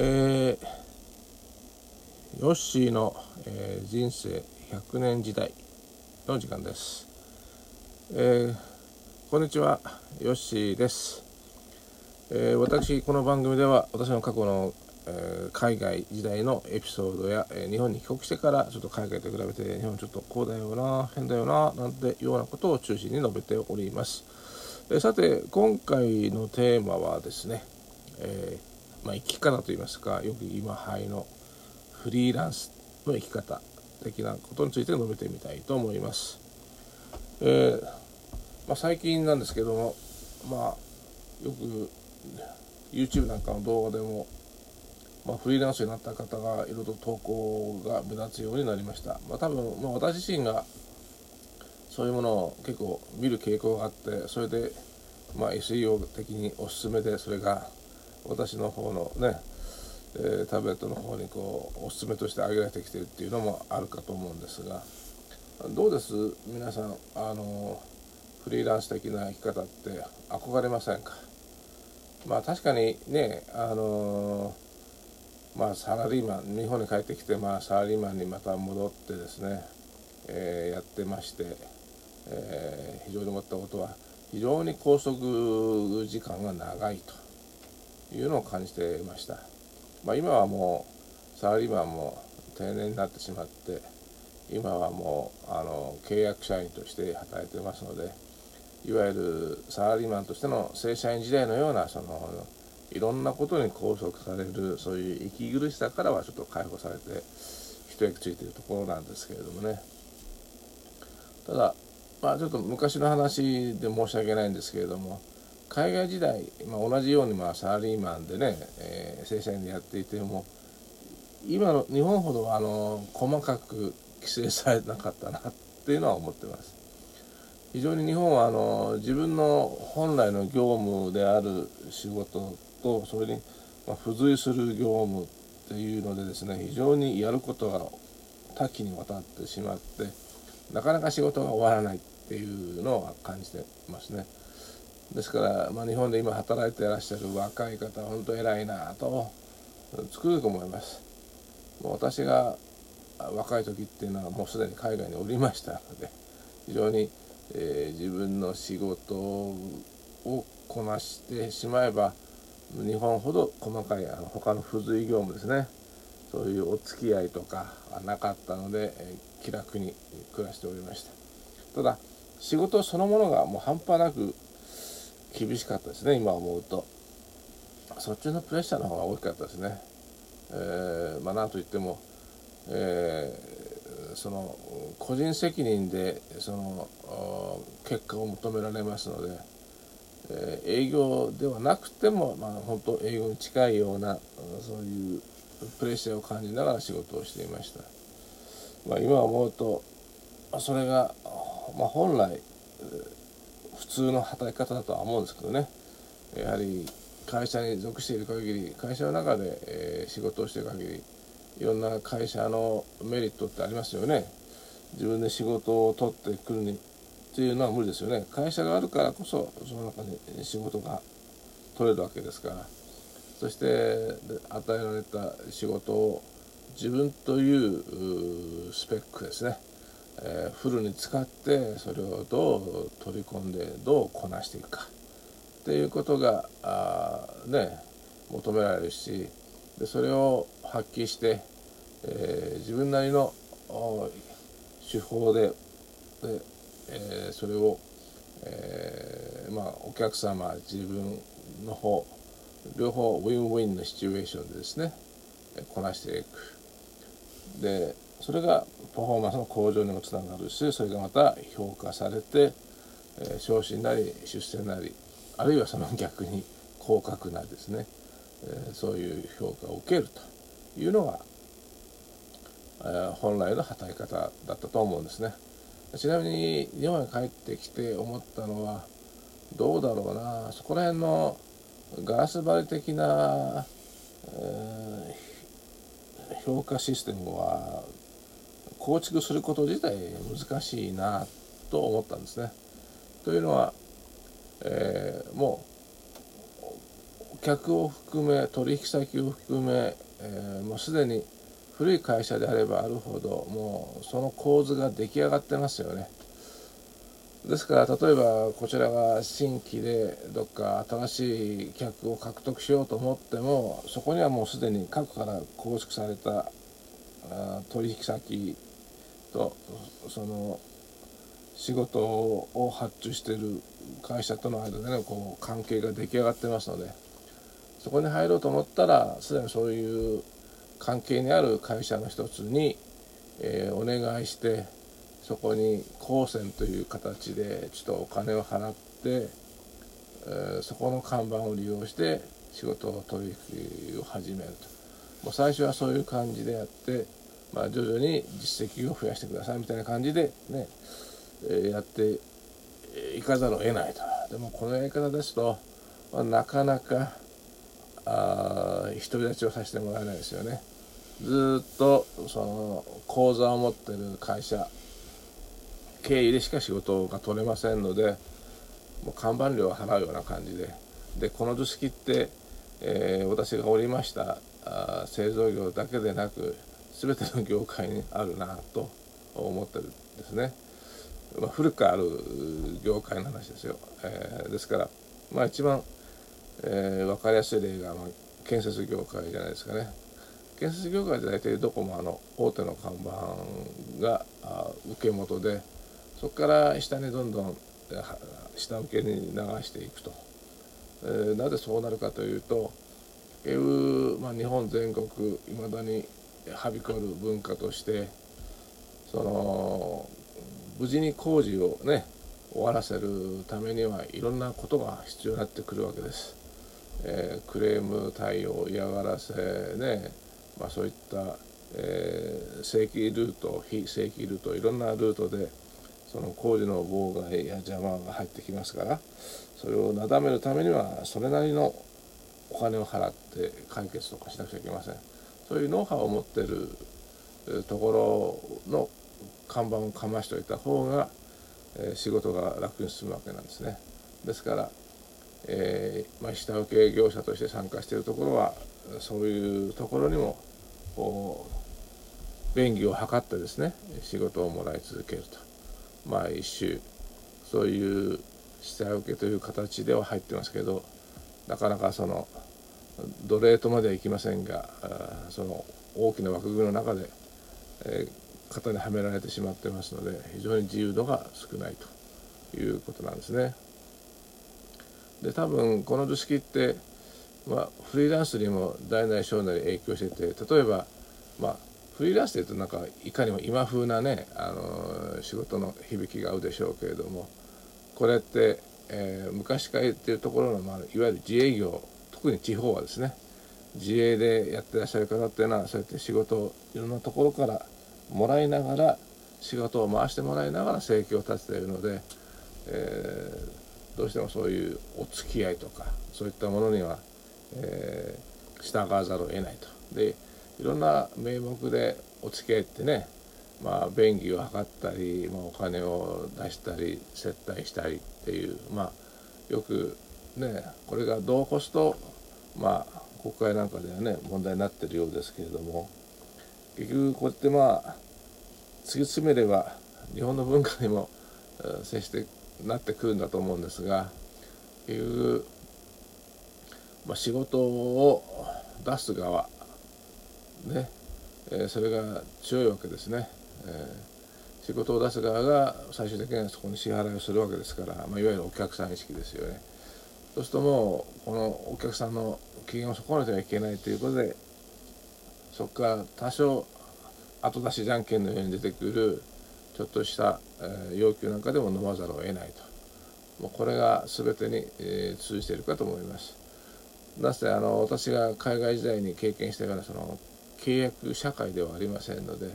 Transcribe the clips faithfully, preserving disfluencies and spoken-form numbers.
えー、ヨッシーの、えー、人生ひゃくねん時代の時間です、えー、こんにちは、ヨッシーです、えー、私この番組では私の過去の、えー、海外時代のエピソードや、えー、日本に帰国してからちょっと海外と比べて日本ちょっとこうだよな変だよななんてようなことを中心に述べております。えー、さて今回のテーマはですね、えーまあ、生き方といいますか、よく今流行のフリーランスの生き方的なことについて述べてみたいと思います。えーまあ、最近なんですけども、まあ、よく YouTube なんかの動画でも、まあ、フリーランスになった方がいろいろと投稿が目立つようになりました。まあ、多分、まあ、私自身がそういうものを結構見る傾向があって、それで、まあ、エスイーオー 的におすすめで、それが私の方のね、えー、タブレットの方にこうおすすめとして挙げられてきてるっていうのもあるかと思うんですが、どうです皆さん、あのフリーランス的な生き方って憧れませんか？まあ確かにね、あのまあサラリーマン、日本に帰ってきて、まあサラリーマンにまた戻ってですね、えー、やってまして、えー、非常に思ったことは、非常に拘束時間が長いというのを感じていました。まあ、今はもうサラリーマンも定年になってしまって、今はもうあの契約社員として働いてますので、いわゆるサラリーマンとしての正社員時代のような、そのいろんなことに拘束される、そういう息苦しさからはちょっと解放されて一役ついているところなんですけれどもね。ただ、まあ、ちょっと昔の話で申し訳ないんですけれども、海外時代、まあ、同じようにまあサラリーマンでね、えー、正社員でやっていても、今の日本ほどはあの細かく規制されなかったなっていうのは思ってます。非常に日本はあの自分の本来の業務である仕事と、それに付随する業務っていうのでですね、非常にやることが多岐にわたってしまって、なかなか仕事が終わらないっていうのを感じてますね。ですから、まあ、日本で今働いていらっしゃる若い方は本当に偉いなとつくづく思います。もう私が若い時っていうのはもうすでに海外におりましたので、非常に、えー、自分の仕事をこなしてしまえば、日本ほど細かいあの他の付随業務ですね、そういうお付き合いとかはなかったので、えー、気楽に暮らしておりました。ただ仕事そのものがもう半端なく厳しかったですね。今思うとそっちのプレッシャーの方が大きかったですね。えー、まあなんといっても、えー、その個人責任でその結果を求められますので、えー、営業ではなくても、まあ本当営業に近いようなそういうプレッシャーを感じながら仕事をしていました。まあ今思うとそれが、まあ、本来普通の働き方だとは思うんですけどね、やはり会社に属している限り、会社の中で、えー、仕事をしている限り、いろんな会社のメリットってありますよね。自分で仕事を取ってくるにっていうのは無理ですよね。会社があるからこそ、その中に仕事が取れるわけですから、そして与えられた仕事を自分というスペックですね、えー、フルに使って、それをどう取り込んでどうこなしていくかっていうことがあ、ね、求められるし、でそれを発揮して、えー、自分なりの手法で、で、えー、それを、えーまあ、お客様、自分の方両方ウィンウィンのシチュエーションでですね、こなしていく。でそれがパフォーマンスの向上にもつながるし、それがまた評価されて、えー、昇進なり出世なり、あるいはその逆に降格なりですね、えー、そういう評価を受けるというのが、えー、本来の働き方だったと思うんですね。ちなみに日本に帰ってきて思ったのは、どうだろうな、そこら辺のガラス張り的な、えー、評価システムは構築すること自体難しいなと思ったんですね。というのは、えー、もう客を含め取引先を含め、えー、もうすでに古い会社であればあるほどもうその構図が出来上がってますよね。ですから例えばこちらが新規でどっか新しい客を獲得しようと思っても、そこにはもうすでに過去から構築された取引先とその仕事を発注している会社との間でのこう関係が出来上がってますので、そこに入ろうと思ったらすでにそういう関係にある会社の一つに、えー、お願いしてそこに高専という形でちょっとお金を払って、えー、そこの看板を利用して仕事を取引を始めると、もう最初はそういう感じでやって、まあ、徐々に実績を増やしてくださいみたいな感じでね、えー、やっていかざるを得ないと。でもこのやり方ですと、まあ、なかなかあ独り立ちをさせてもらえないですよね。ずっとその口座を持ってる会社経由でしか仕事が取れませんので、もう看板料を払うような感じで、でこの図式って、えー、私がおりましたあ製造業だけでなく全ての業界にあるなと思ってるんですね。まあ、古くある業界の話ですよ。えー、ですから、まあ、一番、えー、分かりやすい例が、まあ、建設業界じゃないですかね。建設業界で大体どこもあの大手の看板が受け元で、そこから下にどんどん下請けに流していくと。えー、なぜそうなるかというと、結局、まあ、日本全国いまだにはびこる文化として、その無事に工事をね終わらせるためにはいろんなことが必要になってくるわけです。えー、クレーム対応、嫌がらせね、まあ、そういった、えー、正規ルート、非正規ルート、いろんなルートでその工事の妨害や邪魔が入ってきますから、それをなだめるためにはそれなりのお金を払って解決とかしなくちゃいけません。そういうノウハウを持ってるところの看板をかましておいた方が、えー、仕事が楽に進むわけなんですね。ですから、えーまあ、下請け業者として参加しているところはそういうところにもこう便宜を図ってですね、仕事をもらい続けると、まあ一種そういう下請けという形では入ってますけど、なかなかその奴隷とまではいきませんが、その大きな枠組みの中で、えー型にはめられてしまってますので、非常に自由度が少ないということなんですね。で、多分この図式って、まあ、フリーランスにも大なり小なり影響してて、例えば、まあ、フリーランスで言うとなんかいかにも今風なね、あの仕事の響きが合うでしょうけれども、これって、えー、昔から言ってるところの、まあ、いわゆる自営業、特に地方はですね、自営でやってらっしゃる方っていうのはそうやって仕事をいろんなところからもらいながら、仕事を回してもらいながら生計を立てているので、えー、どうしてもそういうお付き合いとかそういったものには、えー、従わざるを得ないと。でいろんな名目でお付き合いってね、まあ、便宜を図ったり、まあ、お金を出したり接待したりっていう、まあよくねこれが度を越すと、まあ国会なんかではね問題になっているようですけれども。結局こうやってまあ突き詰めれば日本の文化にも接してなってくるんだと思うんですが、結局、まあ、仕事を出す側ね、えー、それが強いわけですね。えー、仕事を出す側が最終的にはそこに支払いをするわけですから、まあ、いわゆるお客さん意識ですよね。そうするともうこのお客さんの機嫌を損ねてはいけないということで、そこから多少後出しじゃんけんのように出てくるちょっとした要求なんかでも飲まざるを得ないと、もうこれが全てに通じているかと思います。なぜあの私が海外時代に経験したようなその契約社会ではありませんので、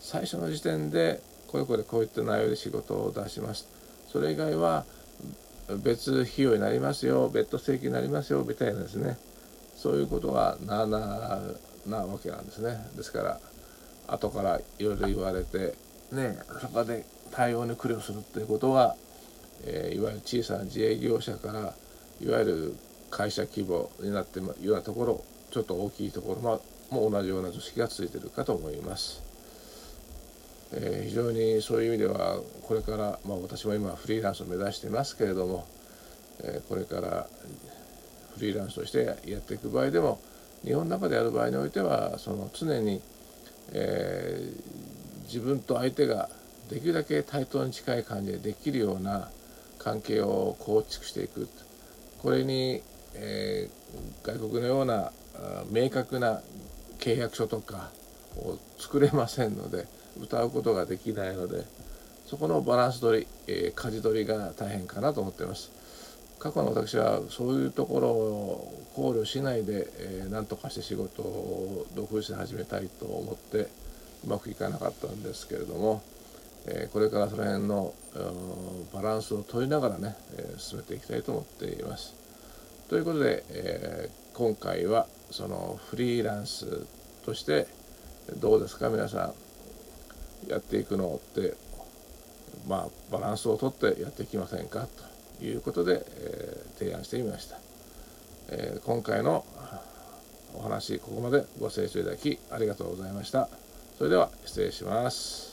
最初の時点でこれこれこういった内容で仕事を出します、それ以外は別費用になりますよ、別途請求になりますよみたいなですね、そういうことがなあなあなわけなんですね。ですから後からいろいろ言われてね、そこで対応に苦慮するっていうことは、えー、いわゆる小さな自営業者からいわゆる会社規模になっているようなところ、ちょっと大きいところも同じような図式がついているかと思います。えー、非常にそういう意味ではこれから、まあ、私も今フリーランスを目指してますけれども、えー、これからフリーランスとしてやっていく場合でも、日本の中でやる場合においては、その常に、えー、自分と相手ができるだけ対等に近い感じでできるような関係を構築していく、これに、えー、外国のような明確な契約書とかを作れませんので、歌うことができないので、そこのバランス取り、えー、舵取りが大変かなと思っています。過去の私はそういうところを考慮しないで、えー、何とかして仕事を独立して始めたいと思ってうまくいかなかったんですけれども、えー、これからその辺のバランスを取りながらね、えー、進めていきたいと思っています。ということで、えー、今回はそのフリーランスとしてどうですか、皆さんやっていくのって、まあ、バランスをとってやっていきませんかということで、えー、提案してみました。えー、今回のお話、ここまでご清聴いただきありがとうございました。それでは失礼します。